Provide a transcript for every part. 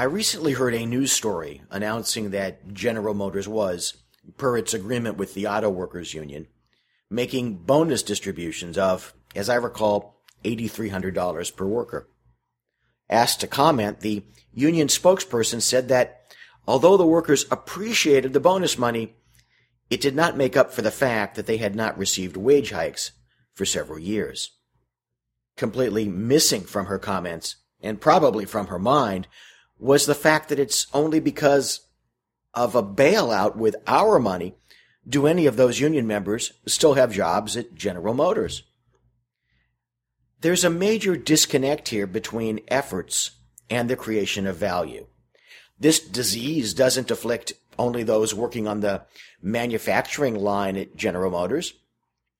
I recently heard a news story announcing that General Motors was, per its agreement with the auto workers union, making bonus distributions of, as I recall, $8,300 per worker. Asked to comment, the union spokesperson said that although the workers appreciated the bonus money, it did not make up for the fact that they had not received wage hikes for several years. Completely missing from her comments, and probably from her mind, was the fact that it's only because of a bailout with our money do any of those union members still have jobs at General Motors. There's a major disconnect here between efforts and the creation of value. This disease doesn't afflict only those working on the manufacturing line at General Motors,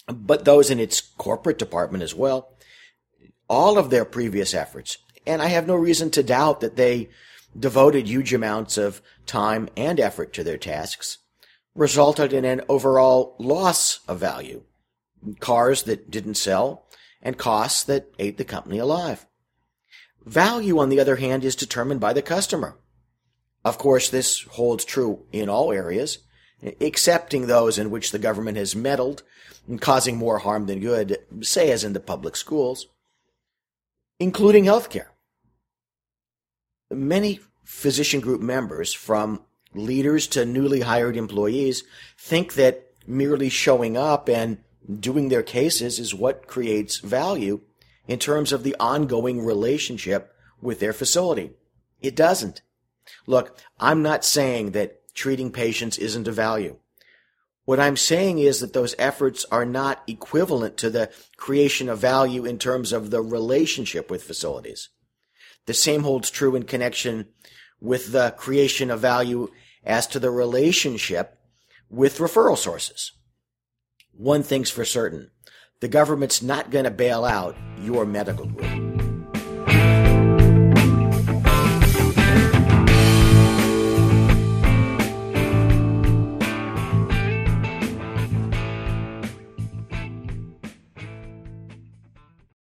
but those in its corporate department as well. All of their previous efforts, and I have no reason to doubt that they devoted huge amounts of time and effort to their tasks, resulted in an overall loss of value, cars that didn't sell, and costs that ate the company alive. Value, on the other hand, is determined by the customer. Of course, this holds true in all areas, excepting those in which the government has meddled, causing more harm than good, say as in the public schools, including healthcare. Many physician group members, from leaders to newly hired employees, think that merely showing up and doing their cases is what creates value in terms of the ongoing relationship with their facility. It doesn't. Look, I'm not saying that treating patients isn't a value. What I'm saying is that those efforts are not equivalent to the creation of value in terms of the relationship with facilities. The same holds true in connection with the creation of value as to the relationship with referral sources. One thing's for certain, the government's not going to bail out your medical group.